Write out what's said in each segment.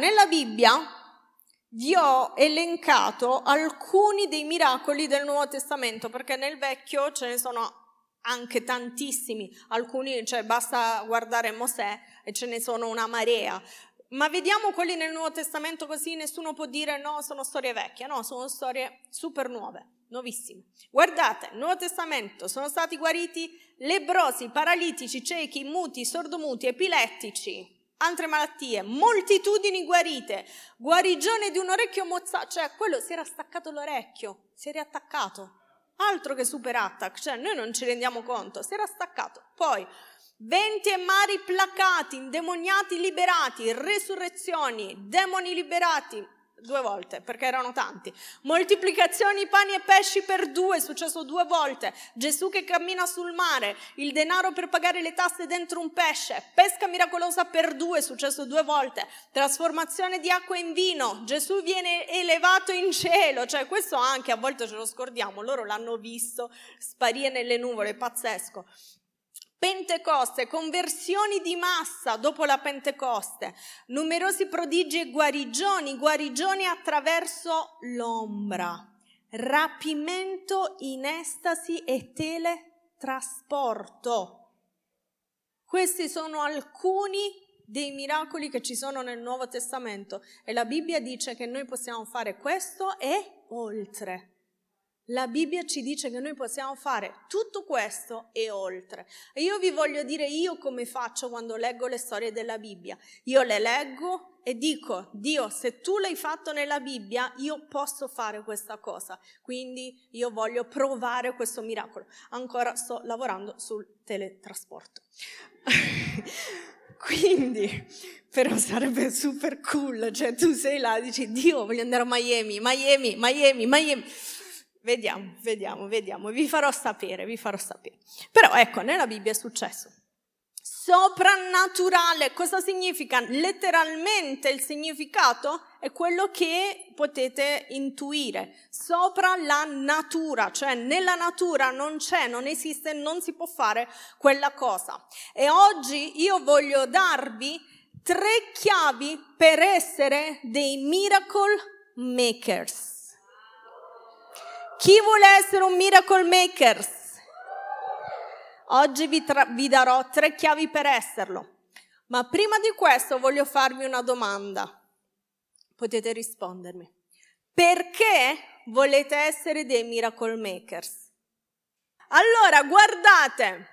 Nella Bibbia vi ho elencato alcuni dei miracoli del Nuovo Testamento, perché nel Vecchio ce ne sono anche tantissimi, alcuni, cioè basta guardare Mosè e ce ne sono una marea. Ma vediamo quelli nel Nuovo Testamento, così nessuno può dire no, sono storie vecchie. No, sono storie super nuove, nuovissime. Guardate, nel Nuovo Testamento sono stati guariti lebbrosi, paralitici, ciechi, muti, sordomuti, epilettici, altre malattie, moltitudini guarite, guarigione di un orecchio mozzato, cioè quello si era staccato l'orecchio, si è riattaccato. Altro che super attack, cioè noi non ci rendiamo conto, si era staccato. Poi venti e mari placati, indemoniati liberati, resurrezioni, demoni liberati, 2 volte perché erano tanti, moltiplicazioni pani e pesci per 2, è successo 2 volte, Gesù che cammina sul mare, il denaro per pagare le tasse dentro un pesce, pesca miracolosa per 2, è successo 2 volte, trasformazione di acqua in vino, Gesù viene elevato in cielo, cioè questo anche a volte ce lo scordiamo, loro l'hanno visto sparire nelle nuvole, pazzesco. Pentecoste, conversioni di massa dopo la Pentecoste, numerosi prodigi e guarigioni attraverso l'ombra, rapimento in estasi e teletrasporto. Questi sono alcuni dei miracoli che ci sono nel Nuovo Testamento e la Bibbia dice che noi possiamo fare questo e oltre. La Bibbia ci dice che noi possiamo fare tutto questo e oltre. E io vi voglio dire io come faccio quando leggo le storie della Bibbia. Io le leggo e dico, Dio, se tu l'hai fatto nella Bibbia, io posso fare questa cosa. Quindi io voglio provare questo miracolo. Ancora sto lavorando sul teletrasporto. Quindi, però sarebbe super cool. Cioè tu sei là e dici, Dio, voglio andare a Miami. Vediamo, vi farò sapere. Però ecco, nella Bibbia è successo. Soprannaturale, cosa significa? Letteralmente il significato è quello che potete intuire, sopra la natura, cioè nella natura non c'è, non esiste, non si può fare quella cosa. E oggi io voglio darvi 3 chiavi per essere dei miracle makers. Chi vuole essere un miracle maker? Oggi vi darò 3 chiavi per esserlo. Ma prima di questo voglio farvi una domanda. Potete rispondermi. Perché volete essere dei miracle makers? Allora, guardate.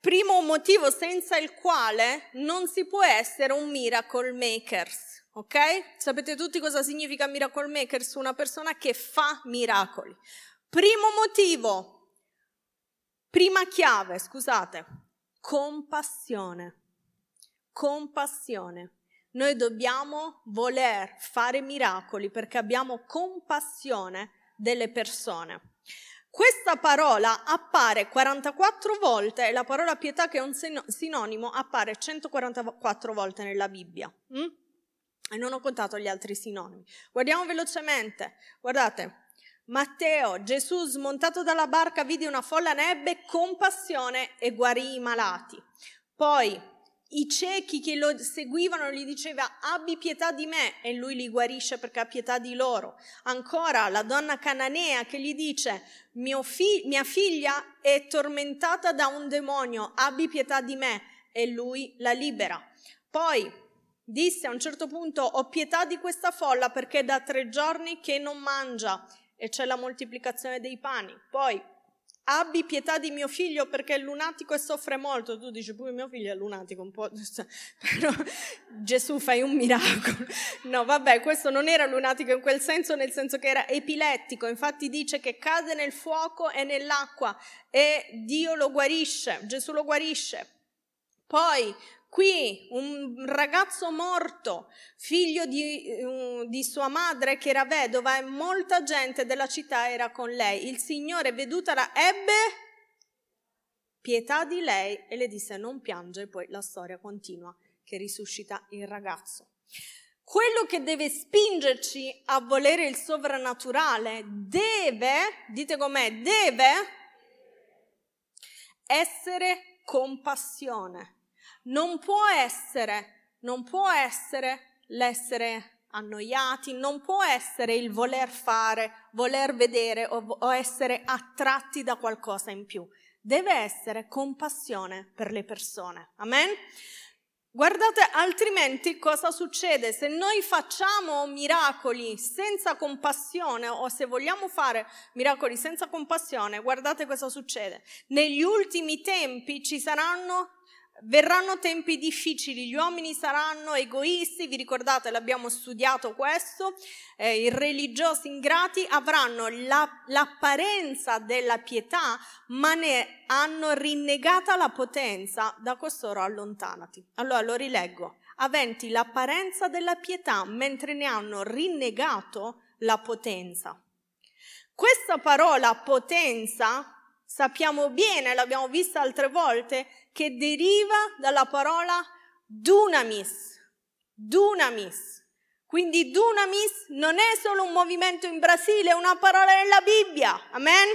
Primo motivo senza il quale non si può essere un miracle makers. Ok? Sapete tutti cosa significa miracle maker? Su una persona che fa miracoli. Primo motivo, prima chiave, scusate, compassione. Compassione. Noi dobbiamo voler fare miracoli perché abbiamo compassione delle persone. Questa parola appare 44 volte e la parola pietà, che è un sinonimo, appare 144 volte nella Bibbia. E non ho contato gli altri sinonimi. Guardiamo velocemente. Guardate. Matteo, Gesù smontato dalla barca vide una folla, ne ebbe compassione e guarì i malati. Poi i ciechi che lo seguivano gli diceva abbi pietà di me e lui li guarisce perché ha pietà di loro. Ancora la donna cananea che gli dice mia figlia è tormentata da un demonio, abbi pietà di me e lui la libera. Poi disse a un certo punto, ho pietà di questa folla perché da 3 giorni che non mangia e c'è la moltiplicazione dei pani. Poi, abbi pietà di mio figlio perché è lunatico e soffre molto. Tu dici, pure mio figlio è lunatico un po', però Gesù fai un miracolo. No, vabbè, questo non era lunatico in quel senso, nel senso che era epilettico. Infatti dice che cade nel fuoco e nell'acqua e Dio lo guarisce, Gesù lo guarisce. Poi, qui un ragazzo morto, figlio di sua madre che era vedova e molta gente della città era con lei. Il Signore vedutala ebbe pietà di lei e le disse non piange, e poi la storia continua che risuscita il ragazzo. Quello che deve spingerci a volere il sovrannaturale deve, dite com'è, deve essere compassione. non può essere l'essere annoiati, non può essere il voler fare, voler vedere o essere attratti da qualcosa in più. Deve essere compassione per le persone. Amen? Guardate, altrimenti cosa succede? Se noi facciamo miracoli senza compassione, o se vogliamo fare miracoli senza compassione, guardate cosa succede. Negli ultimi tempi verranno tempi difficili, gli uomini saranno egoisti, vi ricordate, l'abbiamo studiato questo, i religiosi ingrati avranno l'apparenza della pietà, ma ne hanno rinnegata la potenza, da costoro allontanati. Allora lo rileggo, aventi l'apparenza della pietà, mentre ne hanno rinnegato la potenza. Questa parola potenza, sappiamo bene, l'abbiamo vista altre volte, che deriva dalla parola dunamis. Quindi dunamis non è solo un movimento in Brasile, è una parola nella Bibbia, amen?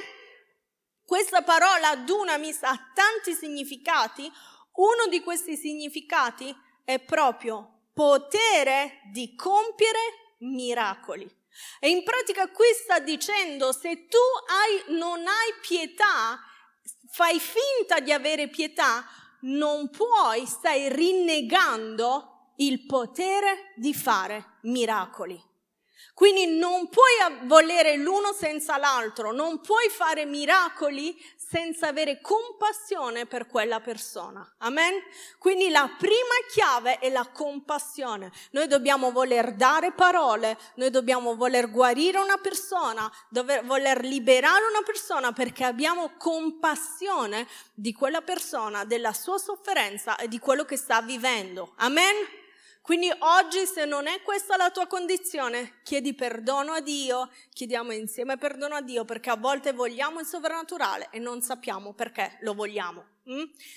Questa parola dunamis ha tanti significati, uno di questi significati è proprio potere di compiere miracoli. E in pratica qui sta dicendo, se tu non hai pietà, fai finta di avere pietà, non puoi, stai rinnegando il potere di fare miracoli. Quindi non puoi volere l'uno senza l'altro, non puoi fare miracoli senza avere compassione per quella persona. Amen? Quindi la prima chiave è la compassione. Noi dobbiamo voler dare parole, noi dobbiamo voler guarire una persona, voler liberare una persona perché abbiamo compassione di quella persona, della sua sofferenza e di quello che sta vivendo. Amen? Quindi oggi, se non è questa la tua condizione, chiedi perdono a Dio, chiediamo insieme perdono a Dio, perché a volte vogliamo il sovrannaturale e non sappiamo perché lo vogliamo.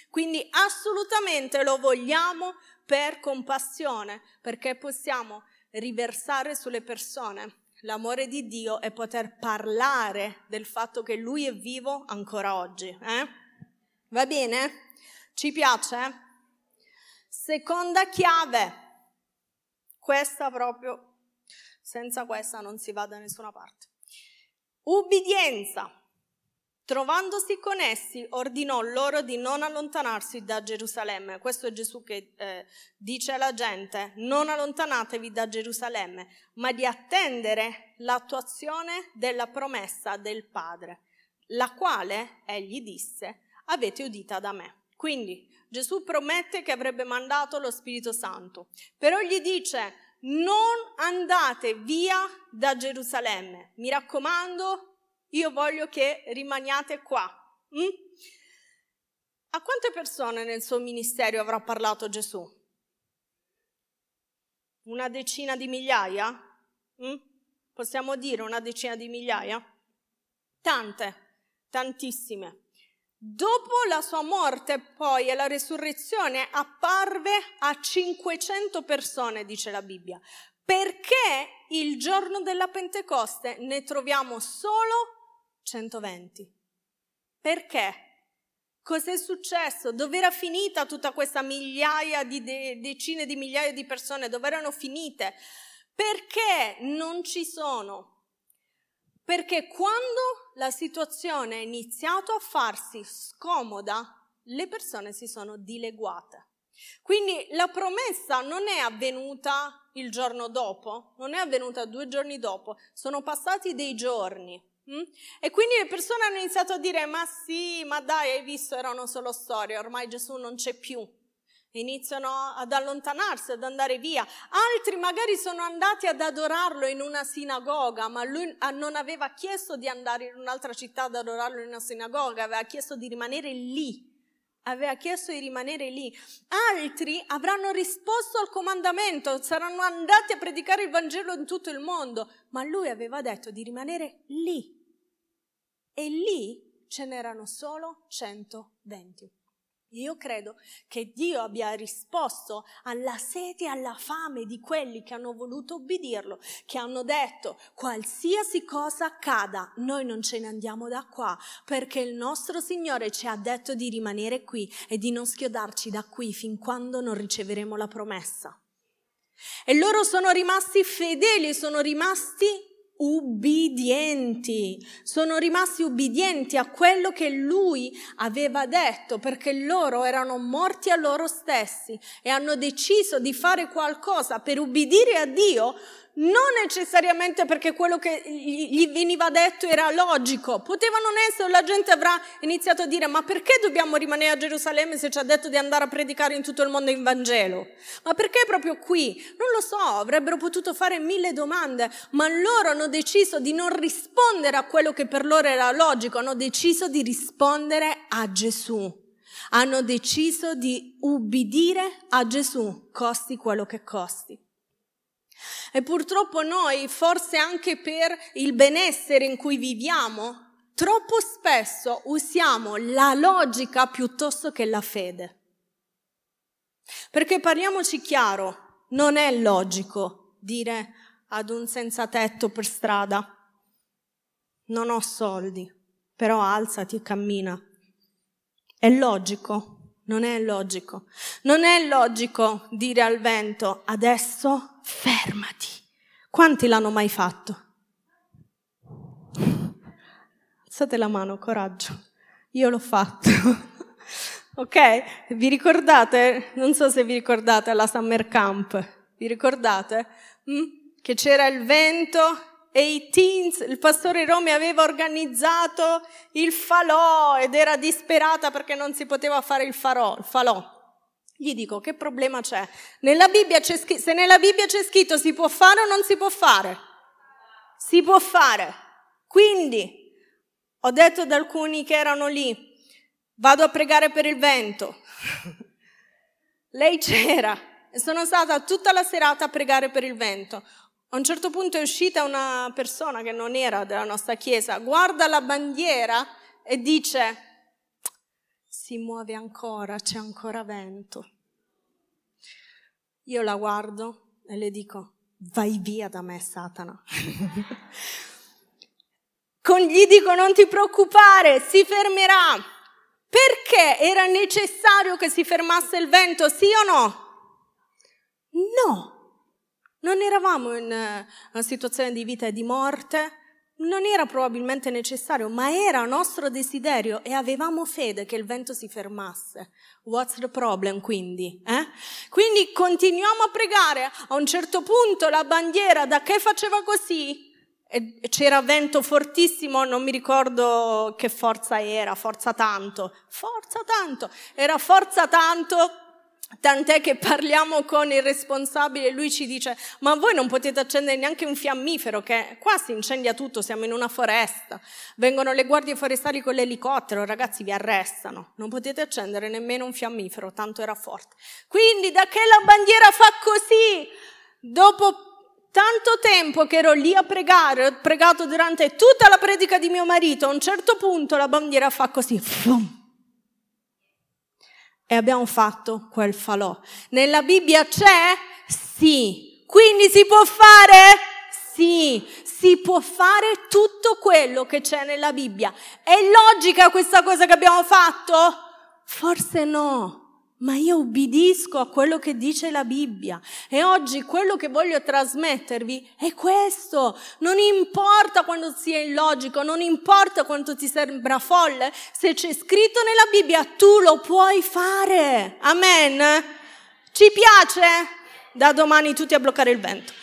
Quindi assolutamente lo vogliamo per compassione, perché possiamo riversare sulle persone l'amore di Dio e poter parlare del fatto che Lui è vivo ancora oggi. Va bene? Ci piace? Seconda chiave. Questa proprio, senza questa non si va da nessuna parte. Ubbidienza. Trovandosi con essi, ordinò loro di non allontanarsi da Gerusalemme. Questo è Gesù che dice alla gente, non allontanatevi da Gerusalemme, ma di attendere l'attuazione della promessa del Padre, la quale, egli disse, avete udita da me. Quindi Gesù promette che avrebbe mandato lo Spirito Santo, però gli dice non andate via da Gerusalemme, mi raccomando, io voglio che rimaniate qua. A quante persone nel suo ministero avrà parlato Gesù? 10 Possiamo dire 10? Tantissime. Dopo la sua morte poi e la resurrezione apparve a 500 persone, dice la Bibbia, perché il giorno della Pentecoste ne troviamo solo 120. Perché? Cos'è successo? Dove era finita tutta questa decine di migliaia di persone? Dove erano finite? Perché non ci sono? Perché quando la situazione è iniziata a farsi scomoda, le persone si sono dileguate. Quindi la promessa non è avvenuta il giorno dopo, non è avvenuta 2 giorni dopo, sono passati dei giorni. E quindi le persone hanno iniziato a dire, ma sì, ma dai, hai visto, erano solo storie, ormai Gesù non c'è più. Iniziano ad allontanarsi, ad andare via. Altri magari sono andati ad adorarlo in una sinagoga, ma lui non aveva chiesto di andare in un'altra città ad adorarlo in una sinagoga, aveva chiesto di rimanere lì. Altri avranno risposto al comandamento, saranno andati a predicare il Vangelo in tutto il mondo, ma lui aveva detto di rimanere lì. E lì ce n'erano solo 120. Io credo che Dio abbia risposto alla sete e alla fame di quelli che hanno voluto obbedirlo, che hanno detto: qualsiasi cosa accada, noi non ce ne andiamo da qua, perché il nostro Signore ci ha detto di rimanere qui e di non schiodarci da qui fin quando non riceveremo la promessa. E loro sono rimasti fedeli, sono rimasti ubbidienti, sono rimasti ubbidienti a quello che lui aveva detto, perché loro erano morti a loro stessi e hanno deciso di fare qualcosa per ubbidire a Dio, non necessariamente perché quello che gli veniva detto era logico. Potevano essere, la gente avrà iniziato a dire: ma perché dobbiamo rimanere a Gerusalemme se ci ha detto di andare a predicare in tutto il mondo in Vangelo? Ma perché proprio qui? Non lo so, avrebbero potuto fare mille domande, ma loro hanno deciso di non rispondere a quello che per loro era logico, hanno deciso di rispondere a Gesù. Hanno deciso di ubbidire a Gesù, costi quello che costi. E purtroppo noi, forse anche per il benessere in cui viviamo, troppo spesso usiamo la logica piuttosto che la fede. Perché parliamoci chiaro, non è logico dire ad un senza tetto per strada: non ho soldi, però alzati e cammina. È logico? Non è logico. Non è logico dire al vento: adesso fermati. Quanti l'hanno mai fatto? Alzate la mano, coraggio. Io l'ho fatto. Ok? Vi ricordate? Non so se vi ricordate alla Summer Camp. Vi ricordate? Che c'era il vento e i teens, il pastore Romi aveva organizzato il falò ed era disperata perché non si poteva fare il falò. Gli dico: che problema c'è? Nella Bibbia c'è scritto, se nella Bibbia c'è scritto si può fare o non si può fare? Si può fare. Quindi ho detto ad alcuni che erano lì: vado a pregare per il vento. Lei c'era e sono stata tutta la serata a pregare per il vento. A un certo punto è uscita una persona che non era della nostra chiesa, guarda la bandiera e dice: si muove ancora, c'è ancora vento. Io la guardo e le dico: vai via da me, Satana. Gli dico: non ti preoccupare, si fermerà. Perché era necessario che si fermasse il vento, sì o no? No. Non eravamo in una situazione di vita e di morte, non era probabilmente necessario, ma era nostro desiderio e avevamo fede che il vento si fermasse. What's the problem, quindi? Quindi continuiamo a pregare. A un certo punto la bandiera da che faceva così? E c'era vento fortissimo, non mi ricordo che forza era, forza tanto. Tant'è che parliamo con il responsabile e lui ci dice: ma voi non potete accendere neanche un fiammifero, che qua si incendia tutto, siamo in una foresta, vengono le guardie forestali con l'elicottero, ragazzi vi arrestano, non potete accendere nemmeno un fiammifero, tanto era forte. Quindi da che la bandiera fa così, dopo tanto tempo che ero lì a pregare, ho pregato durante tutta la predica di mio marito, a un certo punto la bandiera fa così, fum. E abbiamo fatto quel falò. Nella Bibbia c'è? Sì. Quindi si può fare? Sì. Si può fare tutto quello che c'è nella Bibbia. È logica questa cosa che abbiamo fatto? Forse no. Ma io ubbidisco a quello che dice la Bibbia e oggi quello che voglio trasmettervi è questo. Non importa quanto sia illogico, non importa quanto ti sembra folle, se c'è scritto nella Bibbia tu lo puoi fare. Amen? Ci piace? Da domani tutti a bloccare il vento.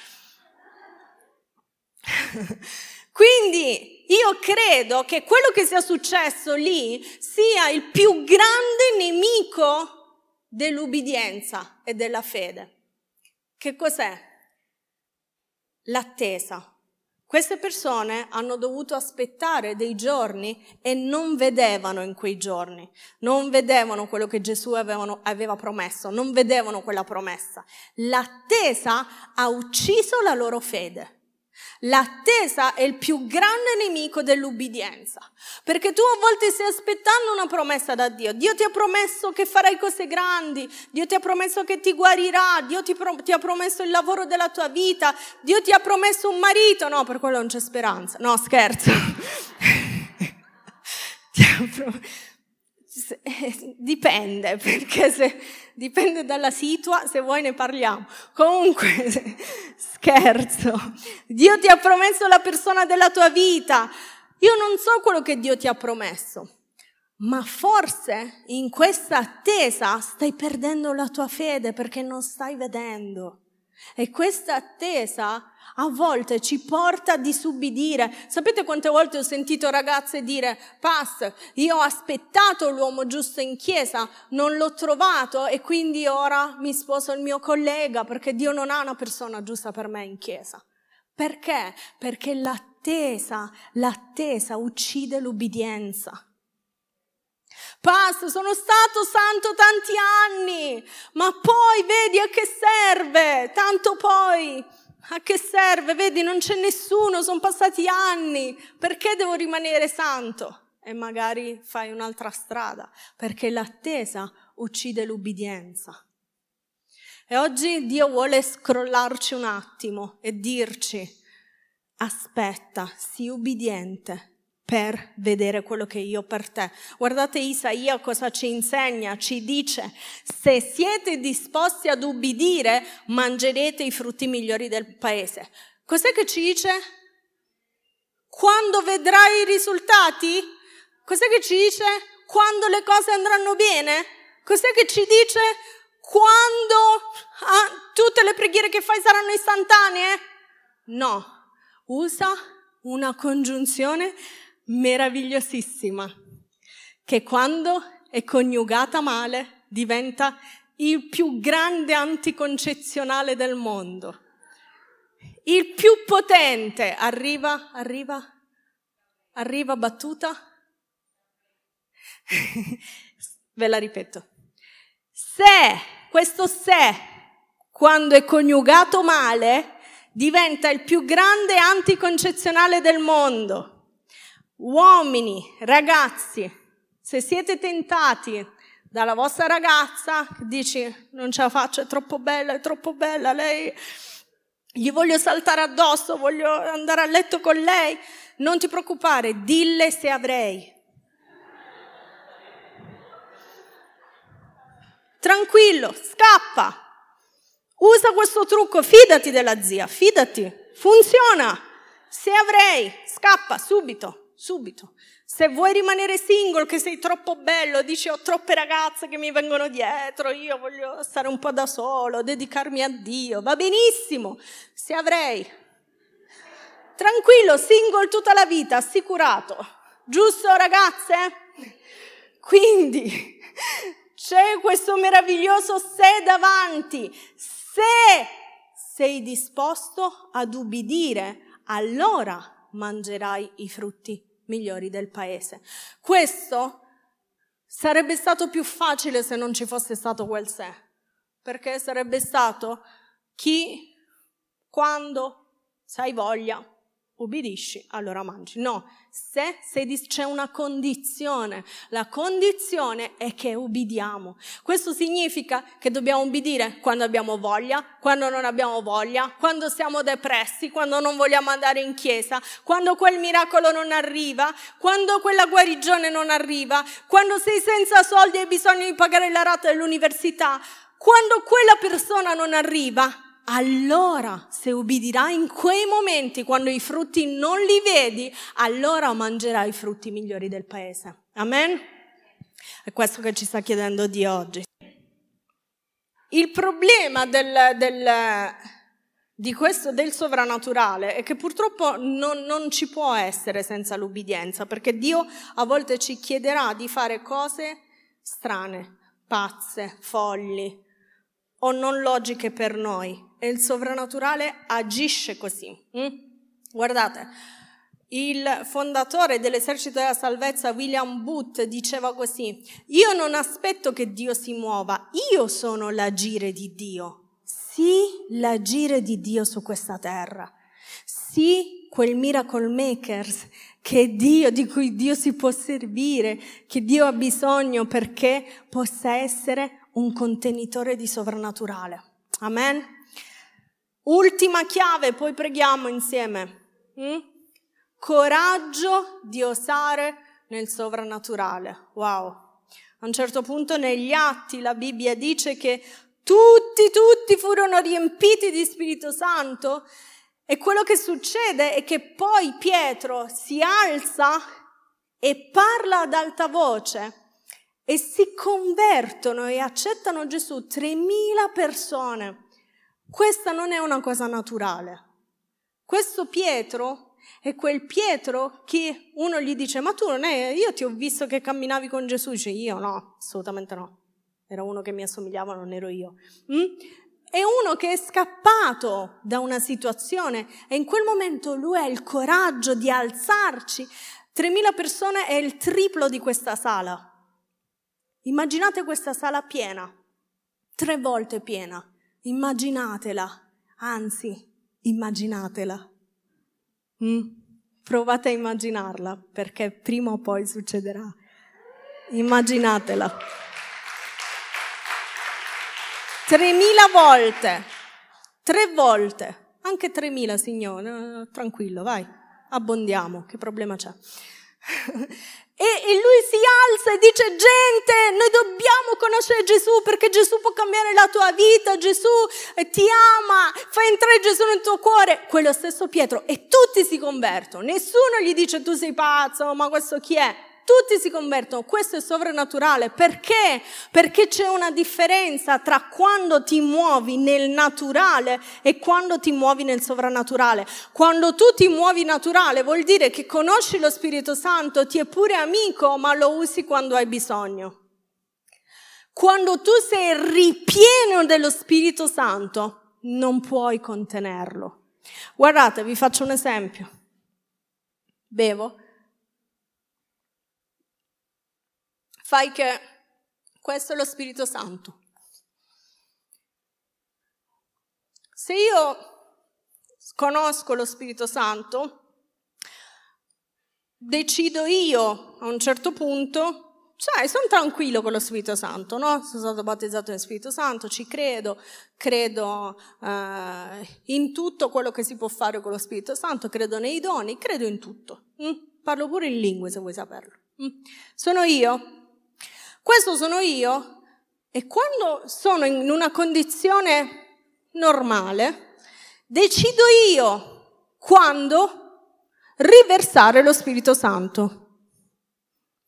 Quindi io credo che quello che sia successo lì sia il più grande nemico dell'ubbidienza e della fede. Che cos'è? L'attesa. Queste persone hanno dovuto aspettare dei giorni e non vedevano in quei giorni, non vedevano quello che Gesù aveva promesso, non vedevano quella promessa. L'attesa ha ucciso la loro fede. L'attesa è il più grande nemico dell'ubbidienza, perché tu a volte stai aspettando una promessa da Dio. Dio ti ha promesso che farai cose grandi, Dio ti ha promesso che ti guarirà, Dio ti ha promesso il lavoro della tua vita, Dio ti ha promesso un marito. No, per quello non c'è speranza. No, scherzo. Dipende, perché dipende dalla situa, se vuoi ne parliamo. Comunque, scherzo. Dio ti ha promesso la persona della tua vita. Io non so quello che Dio ti ha promesso, ma forse in questa attesa stai perdendo la tua fede perché non stai vedendo. E questa attesa a volte ci porta a disubbidire. Sapete quante volte ho sentito ragazze dire: Pastor, io ho aspettato l'uomo giusto in chiesa, non l'ho trovato e quindi ora mi sposo il mio collega perché Dio non ha una persona giusta per me in chiesa. Perché? Perché l'attesa uccide l'ubbidienza. Pastor, sono stato santo tanti anni, ma poi vedi a che serve, tanto poi a che serve, vedi non c'è nessuno, sono passati anni, perché devo rimanere santo? E magari fai un'altra strada, perché l'attesa uccide l'ubbidienza. E oggi Dio vuole scrollarci un attimo e dirci: aspetta, sii ubbidiente per vedere quello che io per te. Guardate Isaia cosa ci insegna, ci dice: se siete disposti ad ubbidire, mangerete i frutti migliori del paese. Cos'è che ci dice? Quando vedrai i risultati? Cos'è che ci dice? Quando le cose andranno bene? Cos'è che ci dice? Quando tutte le preghiere che fai saranno istantanee? No, usa una congiunzione meravigliosissima, che quando è coniugata male diventa il più grande anticoncezionale del mondo, il più potente. Arriva battuta. Ve la ripeto: se, questo se, quando è coniugato male, diventa il più grande anticoncezionale del mondo. Uomini, ragazzi, se siete tentati dalla vostra ragazza, dici non ce la faccio, è troppo bella, lei, gli voglio saltare addosso, voglio andare a letto con lei, non ti preoccupare, dille se avrei. Tranquillo, scappa, usa questo trucco, fidati della zia, fidati, funziona, se avrei, scappa subito. Se vuoi rimanere single, che sei troppo bello, dici ho troppe ragazze che mi vengono dietro, io voglio stare un po' da solo, dedicarmi a Dio, va benissimo, se avrei. Tranquillo, single tutta la vita, assicurato. Giusto, ragazze? Quindi c'è questo meraviglioso se davanti. Se sei disposto ad ubbidire, allora mangerai i frutti migliori del paese. Questo sarebbe stato più facile se non ci fosse stato quel sé, perché sarebbe stato chi, quando, se hai voglia, ubbidisci, allora mangi. No, se c'è una condizione, la condizione è che ubbidiamo. Questo significa che dobbiamo ubbidire quando abbiamo voglia, quando non abbiamo voglia, quando siamo depressi, quando non vogliamo andare in chiesa, quando quel miracolo non arriva, quando quella guarigione non arriva, quando sei senza soldi e hai bisogno di pagare la rata dell'università, quando quella persona non arriva. Allora, se ubbidirai in quei momenti, quando i frutti non li vedi, allora mangerai i frutti migliori del paese. Amen? È questo che ci sta chiedendo Dio oggi. Il problema del sovrannaturale è che purtroppo non ci può essere senza l'ubbidienza, perché Dio a volte ci chiederà di fare cose strane, pazze, folli, o non logiche per noi, e il sovrannaturale agisce così. Guardate, il fondatore dell'esercito della salvezza, William Booth, diceva così: io non aspetto che Dio si muova, io sono l'agire di Dio. Sì, l'agire di Dio su questa terra. sì quel miracle maker che Dio, di cui Dio si può servire, che Dio ha bisogno perché possa essere un contenitore di sovrannaturale. Amen? Ultima chiave, poi preghiamo insieme. Coraggio di osare nel sovrannaturale. Wow! A un certo punto negli Atti la Bibbia dice che tutti furono riempiti di Spirito Santo, e quello che succede è che poi Pietro si alza e parla ad alta voce e si convertono e accettano Gesù 3.000 persone. Questa non è una cosa naturale. Questo Pietro è quel Pietro che uno gli dice: ma tu non è, io ti ho visto che camminavi con Gesù. Dice: io no, assolutamente no. Era uno che mi assomigliava, non ero io. È uno che è scappato da una situazione e in quel momento lui ha il coraggio di alzarci. 3.000 persone è il triplo di questa sala. Immaginate questa sala piena, 3 volte piena. Immaginatela, anzi, immaginatela. Provate a immaginarla, perché prima o poi succederà. Immaginatela. 3.000 volte, 3 volte, anche 3.000, Signore, tranquillo, vai, abbondiamo, che problema c'è? E lui si alza e dice: gente, noi dobbiamo conoscere Gesù, perché Gesù può cambiare la tua vita, Gesù ti ama, fai entrare Gesù nel tuo cuore. Quello stesso Pietro, e tutti si convertono, nessuno gli dice: tu sei pazzo, ma questo chi è? Tutti si convertono. Questo è sovrannaturale. Perché? Perché c'è una differenza tra quando ti muovi nel naturale e quando ti muovi nel sovrannaturale. Quando tu ti muovi naturale vuol dire che conosci lo Spirito Santo, ti è pure amico, ma lo usi quando hai bisogno. Quando tu sei ripieno dello Spirito Santo, non puoi contenerlo. Guardate, vi faccio un esempio. Bevo. Fai che questo è lo Spirito Santo. Se io conosco lo Spirito Santo, decido io a un certo punto, cioè sono tranquillo con lo Spirito Santo, no? Sono stato battezzato nel Spirito Santo, ci credo in tutto quello che si può fare con lo Spirito Santo, credo nei doni, credo in tutto. Parlo pure in lingue, se vuoi saperlo. Sono io. Questo sono io, e quando sono in una condizione normale, decido io quando riversare lo Spirito Santo.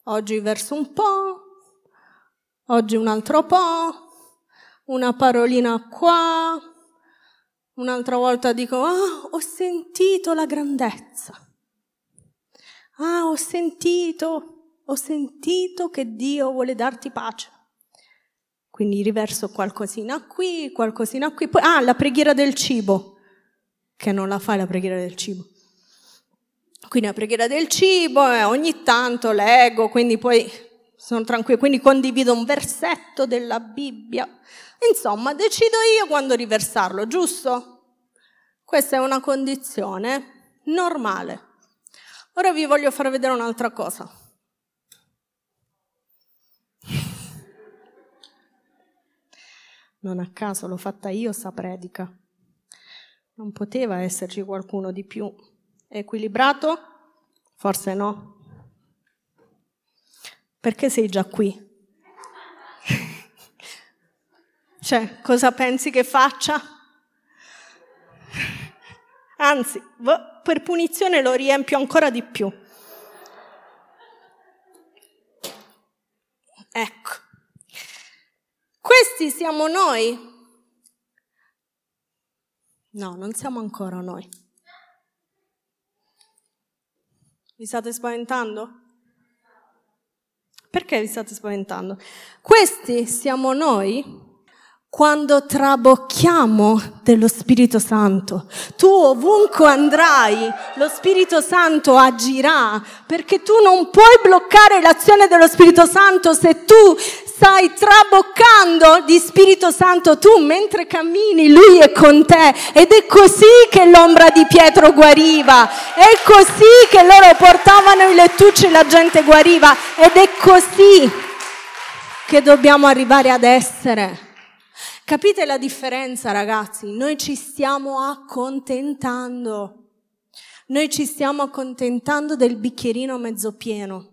Oggi verso un po', oggi un altro po', una parolina qua, un'altra volta dico: ah, ho sentito la grandezza, ah, ho sentito che Dio vuole darti pace. Quindi riverso qualcosina qui. Poi, la preghiera del cibo, che non la fai la preghiera del cibo. Quindi la preghiera del cibo, ogni tanto leggo, quindi poi sono tranquillo. Quindi condivido un versetto della Bibbia. Insomma, decido io quando riversarlo, giusto? Questa è una condizione normale. Ora vi voglio far vedere un'altra cosa. Non a caso l'ho fatta io sta predica. Non poteva esserci qualcuno di più equilibrato? Forse no. Perché sei già qui? Cioè, cosa pensi che faccia? Anzi, per punizione lo riempio ancora di più. Ecco. Questi siamo noi? No, non siamo ancora noi. Vi state spaventando? Perché vi state spaventando? Questi siamo noi quando trabocchiamo dello Spirito Santo. Tu ovunque andrai, lo Spirito Santo agirà, perché tu non puoi bloccare l'azione dello Spirito Santo se tu stai traboccando di Spirito Santo tu mentre cammini, Lui è con te. Ed è così che l'ombra di Pietro guariva, è così che loro portavano i lettucci e la gente guariva, ed è così che dobbiamo arrivare ad essere. Capite la differenza, ragazzi? Noi ci stiamo accontentando. Noi ci stiamo accontentando del bicchierino mezzo pieno.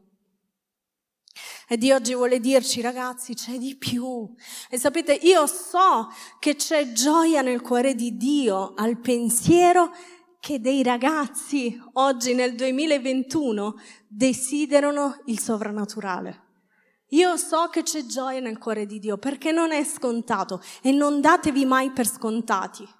E Dio oggi vuole dirci, ragazzi, c'è di più. E sapete, io so che c'è gioia nel cuore di Dio al pensiero che dei ragazzi oggi nel 2021 desiderano il sovrannaturale. Io so che c'è gioia nel cuore di Dio, perché non è scontato, e non datevi mai per scontati.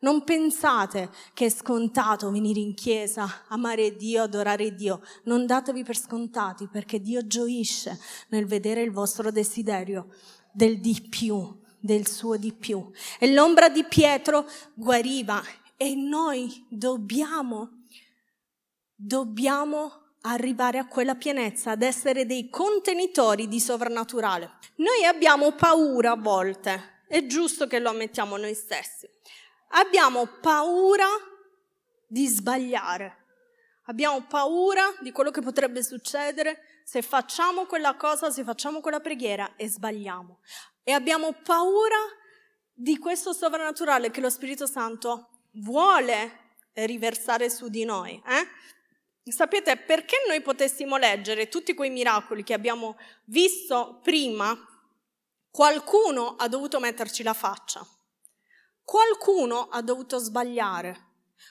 Non pensate che è scontato venire in chiesa, amare Dio, adorare Dio. Non datevi per scontati, perché Dio gioisce nel vedere il vostro desiderio del di più, del suo di più. E l'ombra di Pietro guariva, e noi dobbiamo arrivare a quella pienezza, ad essere dei contenitori di sovrannaturale. Noi abbiamo paura a volte, è giusto che lo ammettiamo noi stessi. Abbiamo paura di sbagliare, abbiamo paura di quello che potrebbe succedere se facciamo quella cosa, se facciamo quella preghiera e sbagliamo. E abbiamo paura di questo sovrannaturale che lo Spirito Santo vuole riversare su di noi, Sapete, perché noi potessimo leggere tutti quei miracoli che abbiamo visto prima, qualcuno ha dovuto metterci la faccia, qualcuno ha dovuto sbagliare,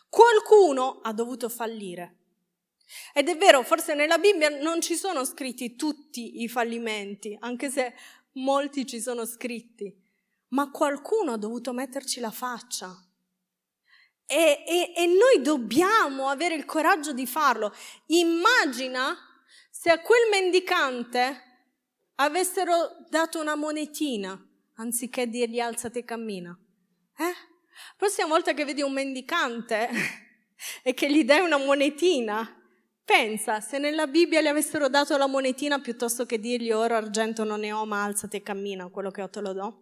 qualcuno ha dovuto fallire. Ed è vero, forse nella Bibbia non ci sono scritti tutti i fallimenti, anche se molti ci sono scritti, ma qualcuno ha dovuto metterci la faccia. E noi dobbiamo avere il coraggio di farlo. Immagina se a quel mendicante avessero dato una monetina anziché dirgli alzati e cammina. La prossima volta che vedi un mendicante e che gli dai una monetina, pensa se nella Bibbia gli avessero dato la monetina piuttosto che dirgli oro, argento non ne ho, ma alzati e cammina, quello che ho te lo do.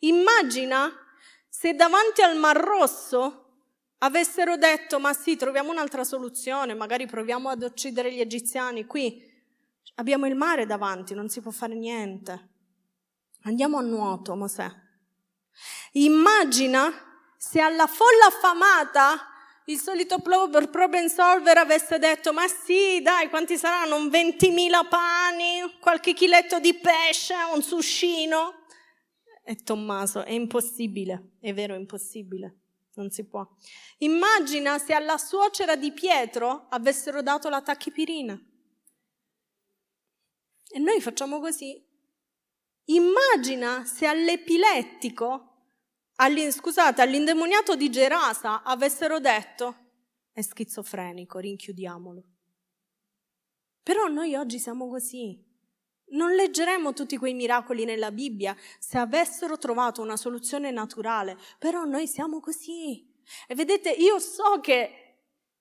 Immagina se davanti al Mar Rosso avessero detto, ma sì, troviamo un'altra soluzione, magari proviamo ad uccidere gli egiziani, qui abbiamo il mare davanti, non si può fare niente. Andiamo a nuoto, Mosè. Immagina se alla folla affamata il solito problem solver avesse detto, ma sì, dai, quanti saranno? Un 20.000 pani, qualche chiletto di pesce, un suscino. E Tommaso, è impossibile, è vero, è impossibile, non si può. Immagina se alla suocera di Pietro avessero dato la tachipirina. E noi facciamo così. Immagina se all'indemoniato di Gerasa avessero detto, è schizofrenico, rinchiudiamolo. Però noi oggi siamo così. Non leggeremo tutti quei miracoli nella Bibbia se avessero trovato una soluzione naturale, però noi siamo così. E vedete, io so che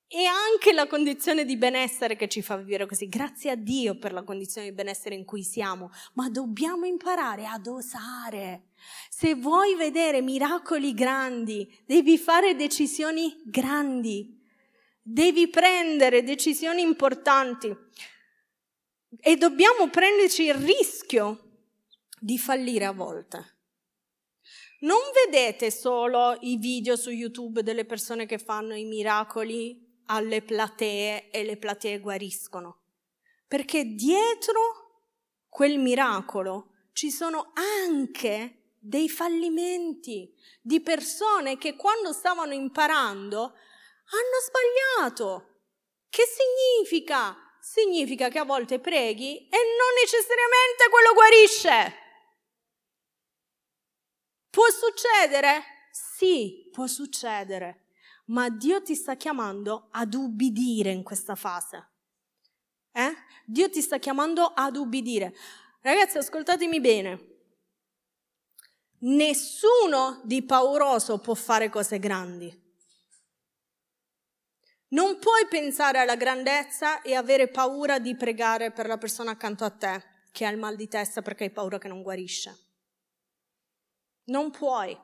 è anche la condizione di benessere che ci fa vivere così. Grazie a Dio per la condizione di benessere in cui siamo, ma dobbiamo imparare ad osare. Se vuoi vedere miracoli grandi, devi fare decisioni grandi, devi prendere decisioni importanti. E dobbiamo prenderci il rischio di fallire a volte. Non vedete solo i video su YouTube delle persone che fanno i miracoli alle platee e le platee guariscono, perché dietro quel miracolo ci sono anche dei fallimenti di persone che quando stavano imparando hanno sbagliato. Che significa? Significa che a volte preghi e non necessariamente quello guarisce. Può succedere? Sì, può succedere, ma Dio ti sta chiamando ad ubbidire in questa fase. Dio ti sta chiamando ad ubbidire. Ragazzi, ascoltatemi bene. Nessuno di pauroso può fare cose grandi. Non puoi pensare alla grandezza e avere paura di pregare per la persona accanto a te che ha il mal di testa perché hai paura che non guarisce. Non puoi,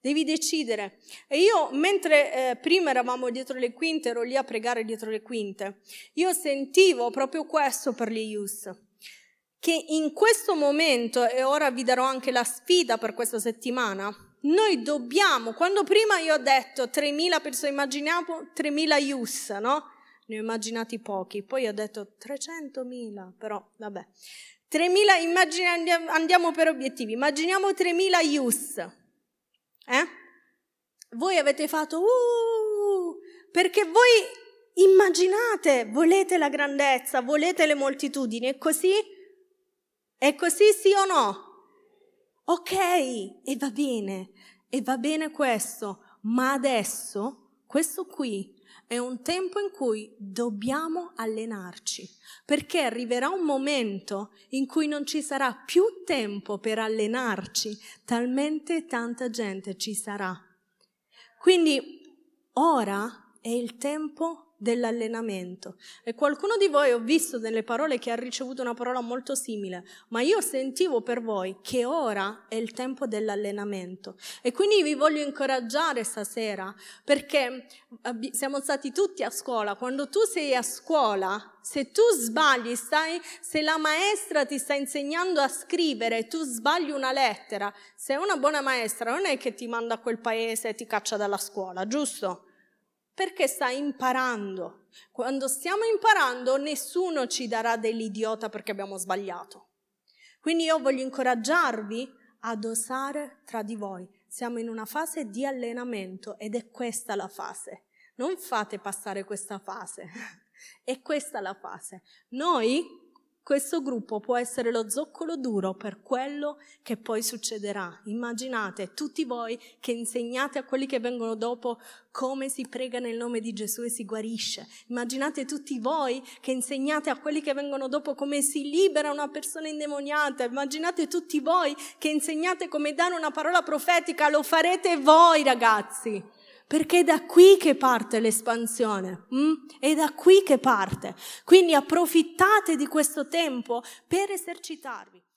devi decidere. E io, mentre prima eravamo dietro le quinte, ero lì a pregare dietro le quinte, io sentivo proprio questo per gli youth, che in questo momento, e ora vi darò anche la sfida per questa settimana, noi dobbiamo, quando prima io ho detto 3.000 persone, immaginiamo 3.000 youth, no? Ne ho immaginati pochi, poi ho detto 300.000, però vabbè. 3.000, andiamo per obiettivi, immaginiamo 3.000 youth. Voi avete fatto perché voi immaginate, volete la grandezza, volete le moltitudini, è così? È così, sì o no? Ok, e va bene questo, ma adesso questo qui è un tempo in cui dobbiamo allenarci, perché arriverà un momento in cui non ci sarà più tempo per allenarci, talmente tanta gente ci sarà. Quindi ora è il tempo dell'allenamento. E qualcuno di voi, ho visto delle parole che ha ricevuto una parola molto simile, ma io sentivo per voi che ora è il tempo dell'allenamento. E quindi vi voglio incoraggiare stasera, perché siamo stati tutti a scuola. Quando tu sei a scuola, se tu sbagli, se la maestra ti sta insegnando a scrivere e tu sbagli una lettera, se è una buona maestra non è che ti manda a quel paese e ti caccia dalla scuola, giusto? Perché stai imparando. Quando stiamo imparando, nessuno ci darà dell'idiota perché abbiamo sbagliato. Quindi io voglio incoraggiarvi ad osare tra di voi. Siamo in una fase di allenamento ed è questa la fase. Non fate passare questa fase. È questa la fase. Noi, questo gruppo può essere lo zoccolo duro per quello che poi succederà. Immaginate tutti voi che insegnate a quelli che vengono dopo come si prega nel nome di Gesù e si guarisce. Immaginate tutti voi che insegnate a quelli che vengono dopo come si libera una persona indemoniata. Immaginate tutti voi che insegnate come dare una parola profetica. Lo farete voi, ragazzi. Perché è da qui che parte l'espansione, è da qui che parte. Quindi approfittate di questo tempo per esercitarvi.